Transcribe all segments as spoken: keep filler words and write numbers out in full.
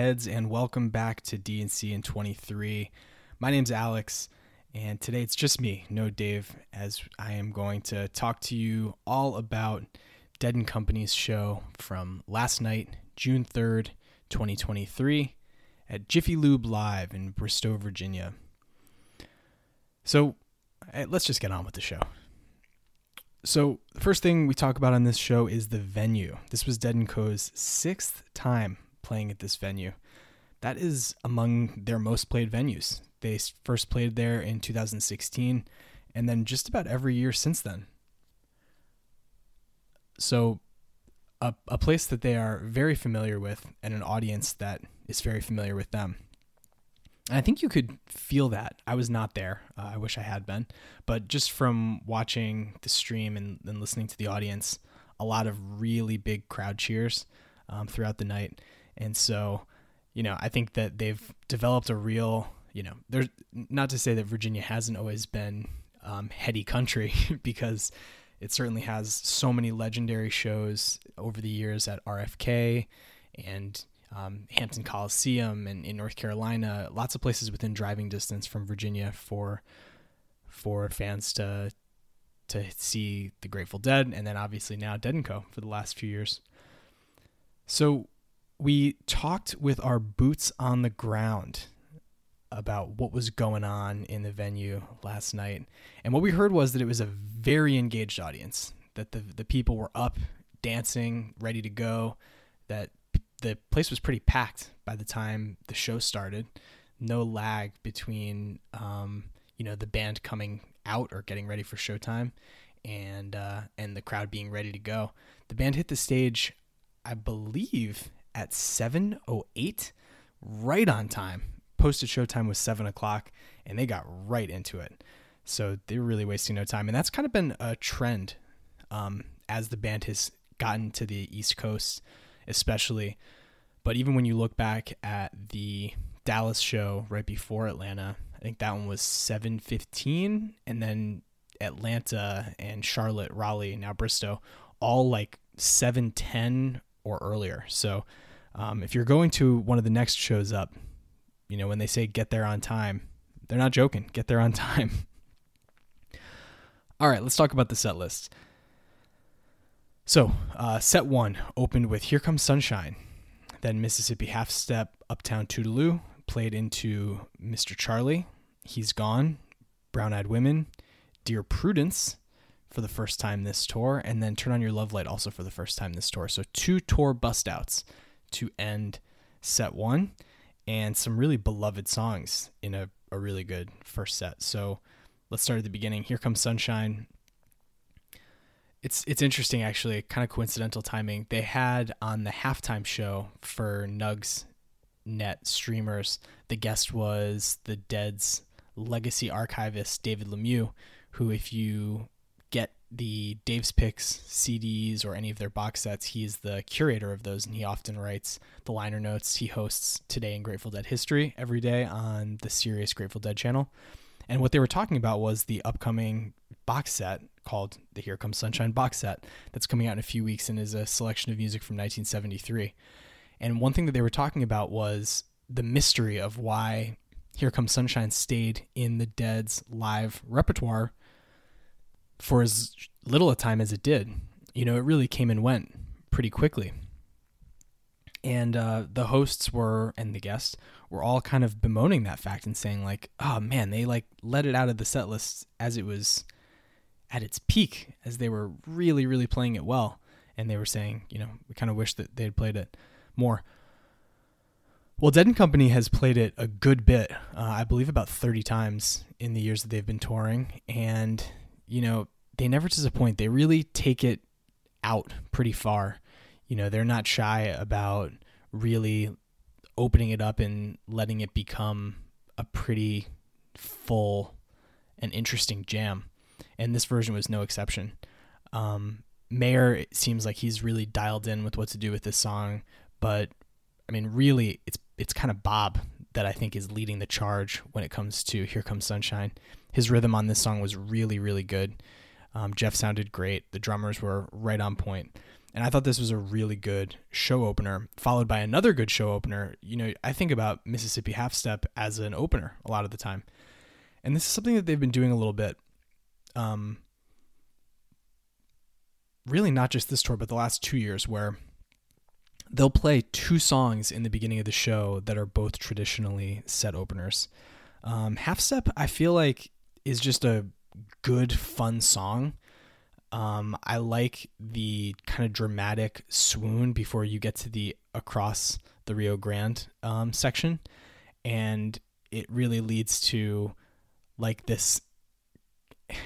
heads, and welcome back to D and C in twenty-three. My name's Alex, and today it's just me, no Dave, as I am going to talk to you all about Dead and Company's show from last night, June third, twenty twenty-three, at Jiffy Lube Live in Bristow, Virginia. So, let's just get on with the show. So, the first thing we talk about on this show is the venue. This was Dead and Co.'s sixth time playing at this venue. That is among their most played venues. They first played there in two thousand sixteen, and then just about every year since then. So, a, a place that they are very familiar with, and an audience that is very familiar with them. And I think you could feel that. I was not there. Uh, I wish I had been. But just from watching the stream and, and listening to the audience, a lot of really big crowd cheers um, throughout the night. And so, you know, I think that they've developed a real, you know, there's not to say that Virginia hasn't always been um, heady country because it certainly has so many legendary shows over the years at R F K and Um, Hampton Coliseum and in North Carolina, lots of places within driving distance from Virginia for for fans to to see the Grateful Dead, and then obviously now Dead and Co. for the last few years. So we talked with our boots on the ground about what was going on in the venue last night, and what we heard was that it was a very engaged audience, that the the people were up, dancing, ready to go, that the place was pretty packed by the time the show started. No lag between, um, you know, the band coming out or getting ready for showtime and, uh, and the crowd being ready to go. The band hit the stage, I believe, at seven oh eight, right on time. Posted showtime was seven o'clock, and they got right into it. So they were really wasting no time. And that's kind of been a trend um, as the band has gotten to the East Coast, especially. But even when you look back at the Dallas show right before Atlanta, I think that one was seven fifteen, and then Atlanta and Charlotte, Raleigh, now Bristow, all like seven ten or earlier. So um, if you're going to one of the next shows up, you know, when they say get there on time, they're not joking. Get there on time. All right, let's talk about the set list. So, uh, set one opened with Here Comes Sunshine, then Mississippi Half Step, Uptown Toodaloo, played into Mister Charlie, He's Gone, Brown Eyed Women, Dear Prudence for the first time this tour, and then Turn On Your Love Light also for the first time this tour. So two tour bust outs to end set one, and some really beloved songs in a, a really good first set. So let's start at the beginning. Here Comes Sunshine. It's it's interesting, actually, kind of coincidental timing. They had on the halftime show for Nugs Net streamers, the guest was the Dead's legacy archivist, David Lemieux, who, if you get the Dave's Picks C Ds or any of their box sets, he is the curator of those, and he often writes the liner notes. He hosts Today in Grateful Dead History every day on the Sirius Grateful Dead channel. And what they were talking about was the upcoming box set called the Here Comes Sunshine box set that's coming out in a few weeks and is a selection of music from nineteen seventy-three. And one thing that they were talking about was the mystery of why Here Comes Sunshine stayed in the Dead's live repertoire for as little a time as it did. You know, it really came and went pretty quickly. And uh, the hosts were, and the guests, were all kind of bemoaning that fact and saying, like, oh, man, they, like, let it out of the set list as it was at its peak, as they were really, really playing it well. And they were saying, you know, we kind of wish that they had played it more. Well, Dead and Company has played it a good bit, uh, I believe about thirty times in the years that they've been touring. And, you know, they never disappoint. They really take it out pretty far. You know, they're not shy about really opening it up and letting it become a pretty full and interesting jam. And this version was no exception. Um, Mayer, it seems like he's really dialed in with what to do with this song. But, I mean, really, it's it's kind of Bob that I think is leading the charge when it comes to Here Comes Sunshine. His rhythm on this song was really, really good. Um, Jeff sounded great. The drummers were right on point. And I thought this was a really good show opener, followed by another good show opener. You know, I think about Mississippi Half Step as an opener a lot of the time. And this is something that they've been doing a little bit. Um, really not just this tour, but the last two years where they'll play two songs in the beginning of the show that are both traditionally set openers. Um, Half Step, I feel like, is just a good, fun song. Um, I like the kind of dramatic swoon before you get to the Across the Rio Grande um, section. And it really leads to like this,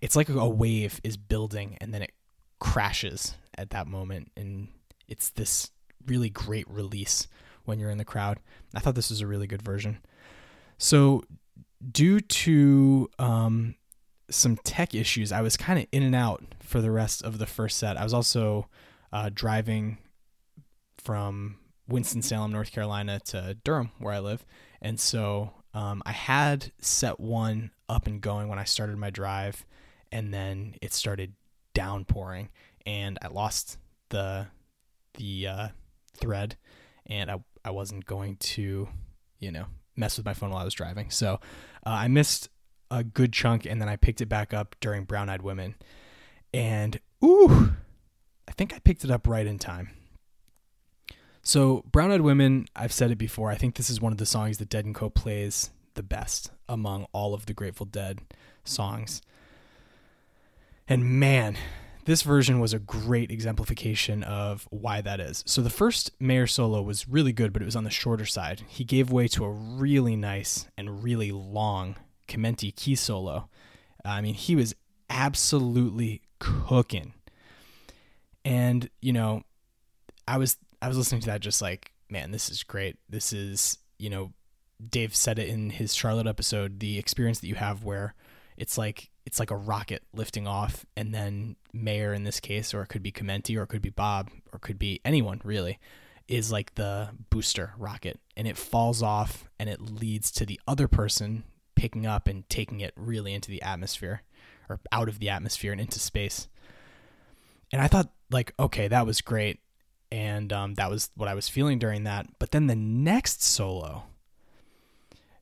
it's like a wave is building and then it crashes at that moment. And it's this really great release when you're in the crowd. I thought this was a really good version. So due to, um, some tech issues, I was kind of in and out for the rest of the first set. I was also uh, driving from Winston-Salem, North Carolina to Durham, where I live. And so um, I had set one up and going when I started my drive, and then it started downpouring, and I lost the the uh, thread, and I, I wasn't going to, you know, mess with my phone while I was driving. So uh, I missed a good chunk, and then I picked it back up during Brown Eyed Women, and ooh, I think I picked it up right in time. So Brown Eyed Women, I've said it before, I think this is one of the songs that Dead and Co plays the best among all of the Grateful Dead songs. And man, this version was a great exemplification of why that is. So the first Mayer solo was really good, but it was on the shorter side. He gave way to a really nice and really long Chimenti key solo. I mean, he was absolutely cooking. And, you know, I was I was listening to that just like, man, this is great. This is, you know, Dave said it in his Charlotte episode, the experience that you have where it's like it's like a rocket lifting off, and then Mayer in this case, or it could be Chimenti, or it could be Bob, or it could be anyone really, is like the booster rocket, and it falls off and it leads to the other person picking up and taking it really into the atmosphere, or out of the atmosphere and into space. And I thought, like, okay, that was great. And um, that was what I was feeling during that. But then the next solo,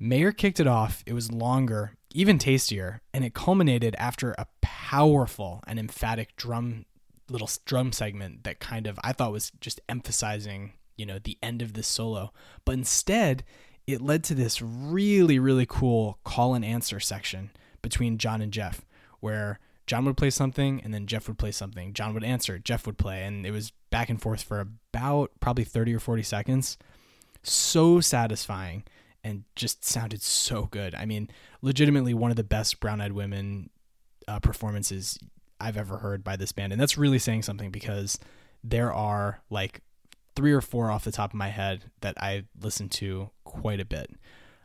Mayer kicked it off. It was longer, even tastier. And it culminated after a powerful and emphatic drum, little drum segment that kind of, I thought was just emphasizing, you know, the end of this solo. But instead, it led to this really, really cool call and answer section between John and Jeff, where John would play something and then Jeff would play something. John would answer, Jeff would play, and it was back and forth for about probably thirty or forty seconds. So satisfying and just sounded so good. I mean, legitimately one of the best Brown Eyed Women uh, performances I've ever heard by this band. And that's really saying something, because there are like three or four off the top of my head that I listened to quite a bit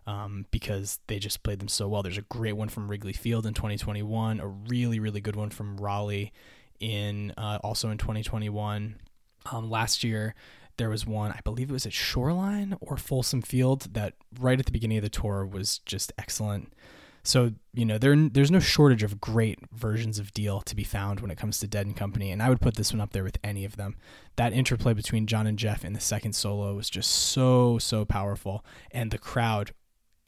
um, because they just played them so well. There's a great one from Wrigley Field in twenty twenty-one, a really, really good one from Raleigh in uh, also in twenty twenty-one. Um, last year, there was one, I believe it was at Shoreline or Folsom Field, that right at the beginning of the tour was just excellent. So, you know, there there's no shortage of great versions of Deal to be found when it comes to Dead and Company, and I would put this one up there with any of them. That interplay between John and Jeff in the second solo was just so, so powerful, and the crowd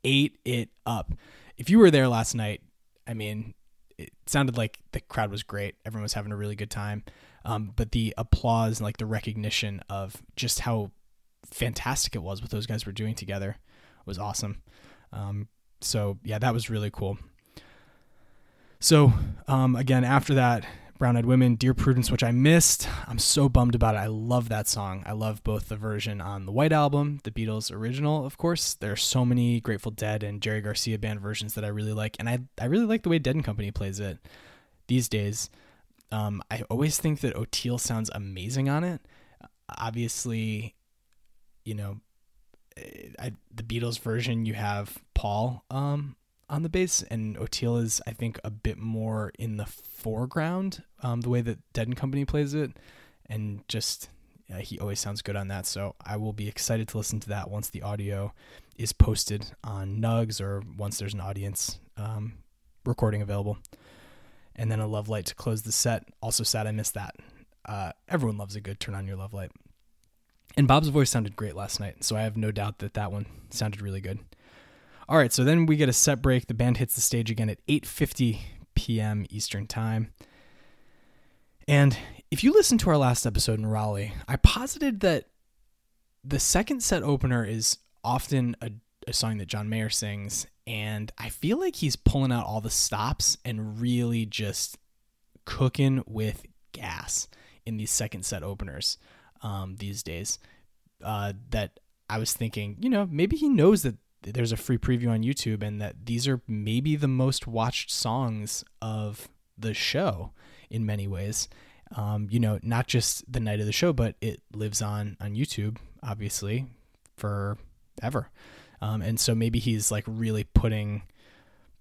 ate it up. If you were there last night, I mean, it sounded like the crowd was great. Everyone was having a really good time, um, but the applause and like the recognition of just how fantastic it was what those guys were doing together was awesome. Um, So yeah, that was really cool. So um, again, after that, Brown Eyed Women, Dear Prudence, which I missed. I'm so bummed about it. I love that song. I love both the version on the White Album, the Beatles original, of course. There are so many Grateful Dead and Jerry Garcia Band versions that I really like. And I, I really like the way Dead and Company plays it these days. Um, I always think that O'Teal sounds amazing on it. Obviously, you know, I, the Beatles version, you have Paul um, on the bass, and O'Teal is, I think, a bit more in the foreground, um, the way that Dead and Company plays it, and just uh, he always sounds good on that, so I will be excited to listen to that once the audio is posted on Nugs, or once there's an audience um, recording available. And then A Love Light to close the set. Also sad I missed that. uh, everyone loves a good turn on your love light. And Bob's voice sounded great last night, so I have no doubt that that one sounded really good. All right, so then we get a set break. The band hits the stage again at eight fifty p.m. Eastern Time. And if you listen to our last episode in Raleigh, I posited that the second set opener is often a, a song that John Mayer sings, and I feel like he's pulling out all the stops and really just cooking with gas in these second set openers um, these days. Uh, that I was thinking, you know, maybe he knows that there's a free preview on YouTube and that these are maybe the most watched songs of the show in many ways. Um, you know, not just the night of the show, but it lives on on YouTube, obviously, forever. Um, and so maybe he's like really putting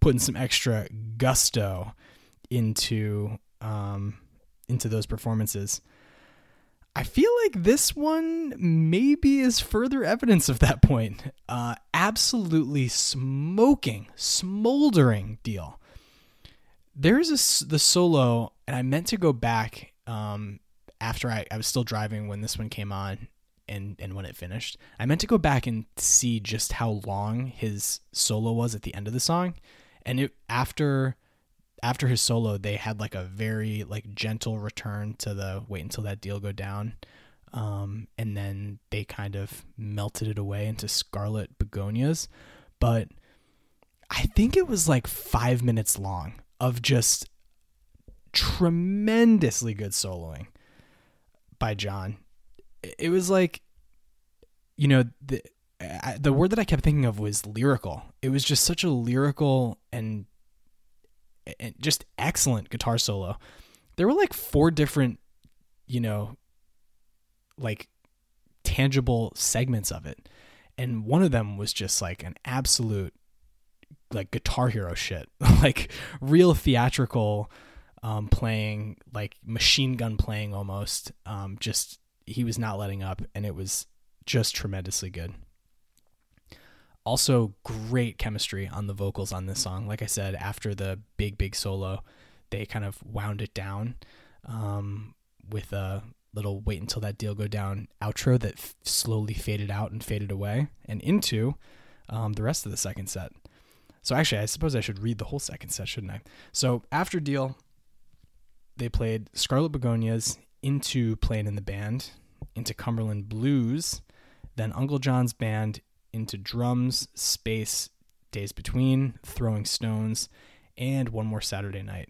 putting some extra gusto into um, into those performances. I feel like this one maybe is further evidence of that point. Uh, absolutely smoking, smoldering deal. There is a, the solo, and I meant to go back um, after I, I was still driving when this one came on and, and when it finished. I meant to go back and see just how long his solo was at the end of the song. And it, after after his solo, they had like a very like gentle return to the wait until that deal go down. Um, and then they kind of melted it away into Scarlet Begonias. But I think it was like five minutes long of just tremendously good soloing by John. It was like, you know, the I, the word that I kept thinking of was lyrical. It was just such a lyrical and, and just excellent guitar solo. There were like four different, you know, like tangible segments of it. And one of them was just like an absolute like Guitar Hero shit, like real theatrical um, playing, like machine gun playing almost. Um, just he was not letting up, and it was just tremendously good. Also, great chemistry on the vocals on this song. Like I said, after the big, big solo, they kind of wound it down um, with a little wait until that deal go down outro that f- slowly faded out and faded away and into um, the rest of the second set. So actually, I suppose I should read the whole second set, shouldn't I? So after Deal, they played Scarlet Begonias, Into Playing in the Band, Into Cumberland Blues, then Uncle John's Band, Into Drums, Space, Days Between, Throwing Stones, and One More Saturday Night.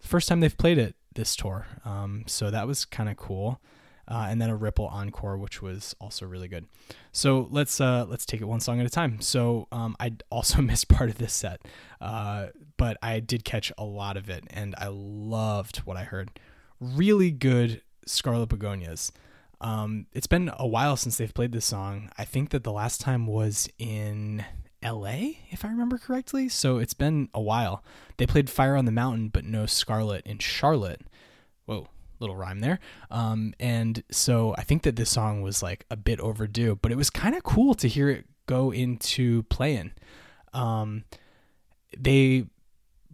First time they've played it this tour, um, so that was kind of cool. Uh, and then a Ripple encore, which was also really good. So let's uh, let's take it one song at a time. So um, I also missed part of this set, uh, but I did catch a lot of it, and I loved what I heard. Really good Scarlet Begonias. Um, it's been a while since they've played this song. I think that the last time was in L A, if I remember correctly. So it's been a while. They played Fire on the Mountain, but no Scarlet in Charlotte. Whoa. Little rhyme there. Um, and so I think that this song was like a bit overdue, but it was kind of cool to hear it go into playing. Um, they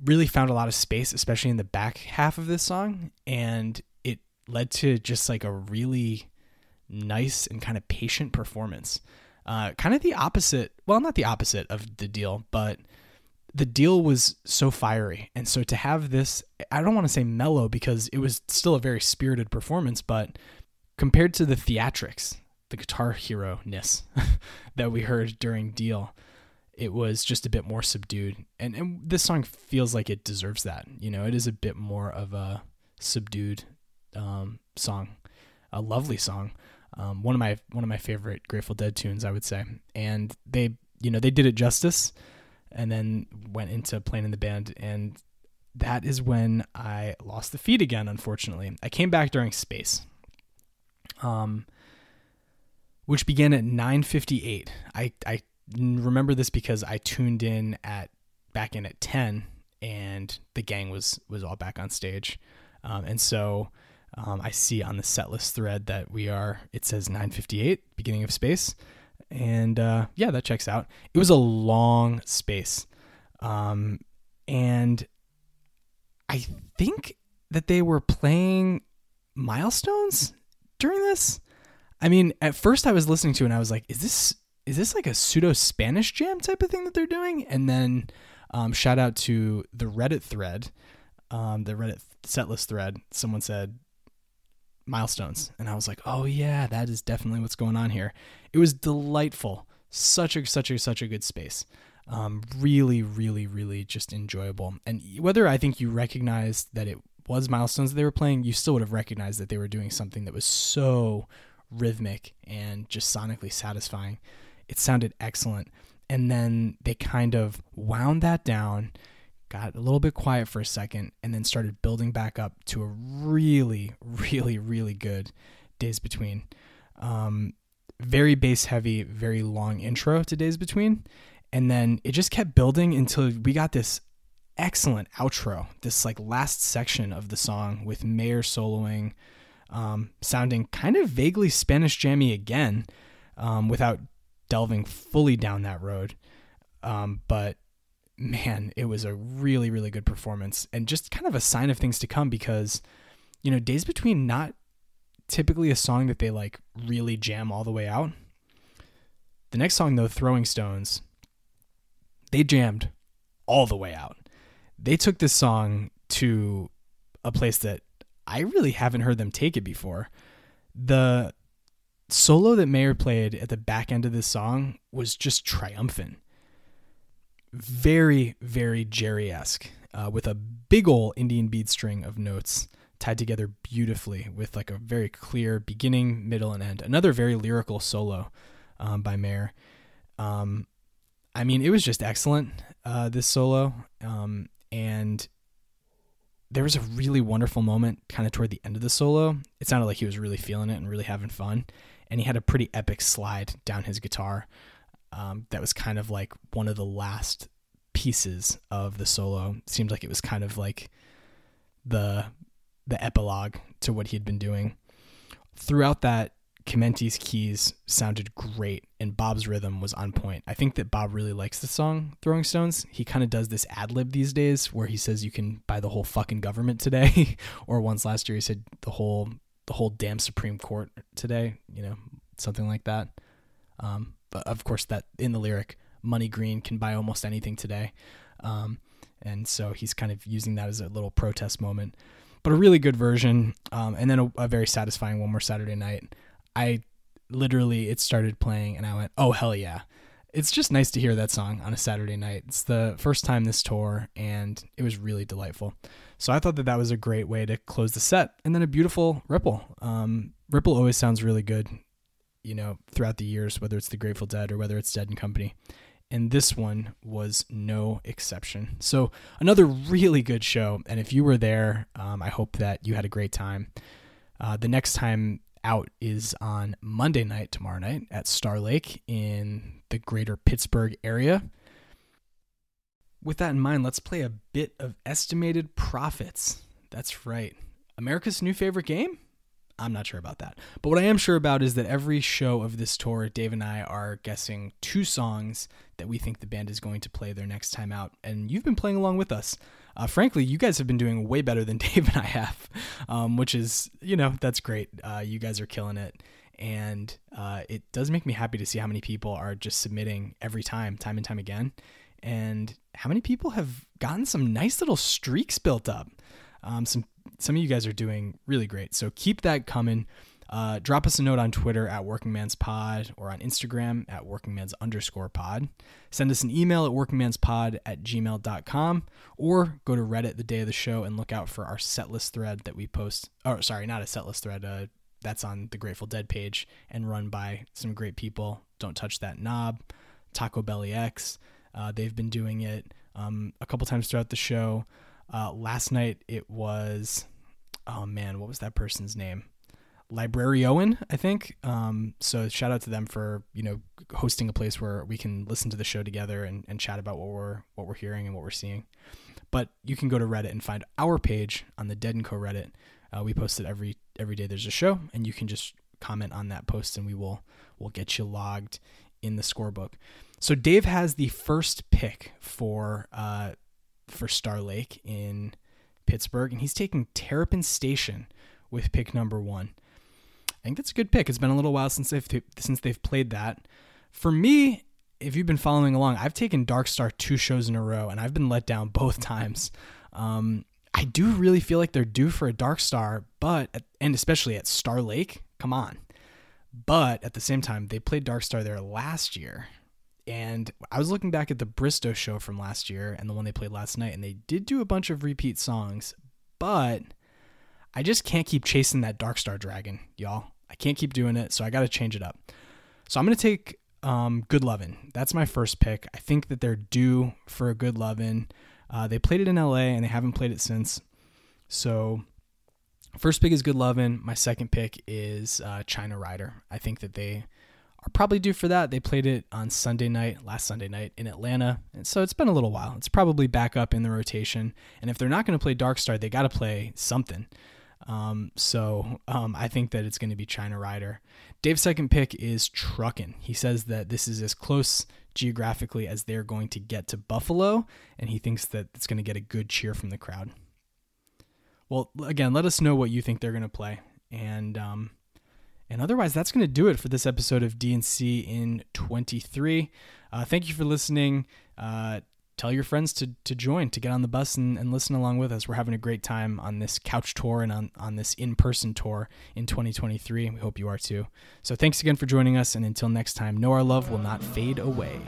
really found a lot of space, especially in the back half of this song. And it led to just like a really nice and kind of patient performance. Uh, kind of the opposite. Well, not the opposite of the deal, but the deal was so fiery. And so to have this, I don't want to say mellow because it was still a very spirited performance, but compared to the theatrics, the Guitar Hero-ness that we heard during Deal, it was just a bit more subdued. And, and this song feels like it deserves that. You know, it is a bit more of a subdued um, song, a lovely song. Um, one of my, one of my favorite Grateful Dead tunes, I would say. And they, you know, they did it justice. And then went into playing in the band, and that is when I lost the feed again, unfortunately. I came back during Space, um, which began at nine fifty-eight. I, I remember this because I tuned in at back in at ten, and the gang was, was all back on stage. Um, and so um, I see on the setlist thread that we are, it says nine fifty-eight, beginning of Space. And, uh, yeah, that checks out. It was a long space. Um, and I think that they were playing Milestones during this? I mean, at first I was listening to it and I was like, is this is this like a pseudo Spanish jam type of thing that they're doing? And then um, shout out to the Reddit thread, um, the Reddit setlist thread. Someone said Milestones. And I was like, oh yeah, that is definitely what's going on here. It was delightful. Such a, such a, such a good space. Um, really, really, really just enjoyable. And whether I think you recognized that it was Milestones that they were playing, you still would have recognized that they were doing something that was so rhythmic and just sonically satisfying. It sounded excellent. And then they kind of wound that down, got a little bit quiet for a second, and then started building back up to a really, really, really good Days Between. Um, very bass heavy, very long intro to Days Between. And then it just kept building until we got this excellent outro, this like last section of the song with Mayer soloing, um, sounding kind of vaguely Spanish jammy again, um, without delving fully down that road. Um, but man, it was a really, really good performance and just kind of a sign of things to come because, you know, Days Between, not typically a song that they like really jam all the way out. The next song though, Throwing Stones, they jammed all the way out. They took this song to a place that I really haven't heard them take it before. The solo that Mayer played at the back end of this song was just triumphant. Very, very Jerry-esque, uh, with a big ol' Indian bead string of notes tied together beautifully with like a very clear beginning, middle, and end. Another very lyrical solo um, by Mayer. Um, I mean, it was just excellent, uh, this solo. Um, and there was a really wonderful moment kind of toward the end of the solo. It sounded like he was really feeling it and really having fun. And he had a pretty epic slide down his guitar. Um, that was kind of like one of the last pieces of the solo. It seemed like it was kind of like the, the epilogue to what he had been doing throughout that. Chimenti's keys sounded great and Bob's rhythm was on point. I think that Bob really likes the song Throwing Stones. He kind of does this ad lib these days where he says you can buy the whole fucking government today, or once last year he said the whole the whole damn Supreme Court today, you know, something like that. Um, but of course that in the lyric, money green can buy almost anything today. Um, and so he's kind of using that as a little protest moment, but a really good version. Um, and then a, a very satisfying One More Saturday Night. I literally, it started playing and I went, oh, hell yeah. It's just nice to hear that song on a Saturday night. It's the first time this tour and it was really delightful. So I thought that that was a great way to close the set. And then a beautiful Ripple. Um, Ripple always sounds really good, you know, throughout the years, whether it's the Grateful Dead or whether it's Dead and Company. And this one was no exception. So another really good show. And if you were there, um, I hope that you had a great time. Uh, the next time out is on Monday night, tomorrow night at Star Lake in the greater Pittsburgh area. With that in mind, let's play a bit of Estimated Prophets. That's right. America's new favorite game? I'm not sure about that. But what I am sure about is that every show of this tour, Dave and I are guessing two songs that we think the band is going to play their next time out. And you've been playing along with us. Uh, frankly, you guys have been doing way better than Dave and I have, um, which is, you know, that's great. Uh, you guys are killing it. And uh, it does make me happy to see how many people are just submitting every time, time and time again. And how many people have gotten some nice little streaks built up. Um, some some of you guys are doing really great. So keep that coming. Uh, drop us a note on Twitter at Workingman's Pod or on Instagram at Workingman's underscore pod. Send us an email at workingmanspod at gmail dot com or go to Reddit the day of the show and look out for our setlist thread that we post. Oh, sorry, not a setlist thread. Uh, that's on the Grateful Dead page and run by some great people. Don't Touch That Knob, Taco Belly X. Uh, they've been doing it um, a couple times throughout the show. Uh, last night it was, oh man, what was that person's name? Library Owen, I think. Um, so shout out to them for, you know, hosting a place where we can listen to the show together and, and chat about what we're, what we're hearing and what we're seeing. But you can go to Reddit and find our page on the Dead and Co Reddit. Uh, we post it every, every day there's a show and you can just comment on that post and we will, we'll get you logged in the scorebook. So Dave has the first pick for, uh, for Star Lake in Pittsburgh and he's taking Terrapin Station, with pick number one. I think that's a good pick. It's been a little while since they've since they've played that. For me, if you've been following along, I've taken Dark Star two shows in a row, and I've been let down both times. Um, I do really feel like they're due for a Dark Star, but and especially at Star Lake. Come on. But at the same time, they played Dark Star there last year. And I was looking back at the Bristow show from last year and the one they played last night, and they did do a bunch of repeat songs, but I just can't keep chasing that Dark Star dragon, y'all. I can't keep doing it, so I got to change it up. So I'm going to take um, Good Lovin'. That's my first pick. I think that they're due for a Good Lovin'. Uh, they played it in L A, and they haven't played it since. So first pick is Good Lovin'. My second pick is uh, China Rider. I think that they are probably due for that. They played it on Sunday night, last Sunday night in Atlanta. And so it's been a little while. It's probably back up in the rotation. And if they're not going to play Dark Star, they got to play something. Um, so um, I think that it's going to be China Rider. Dave's second pick is Truckin'. He says that this is as close geographically as they're going to get to Buffalo, and he thinks that it's going to get a good cheer from the crowd. Well, again, let us know what you think they're going to play. And um, and otherwise, that's going to do it for this episode of D and C in twenty-three. Uh, thank you for listening. Uh, tell your friends to to join, to get on the bus and, and listen along with us. We're having a great time on this couch tour and on, on this in-person tour in twenty twenty-three. We hope you are too. So thanks again for joining us. And until next time, know our love will not fade away.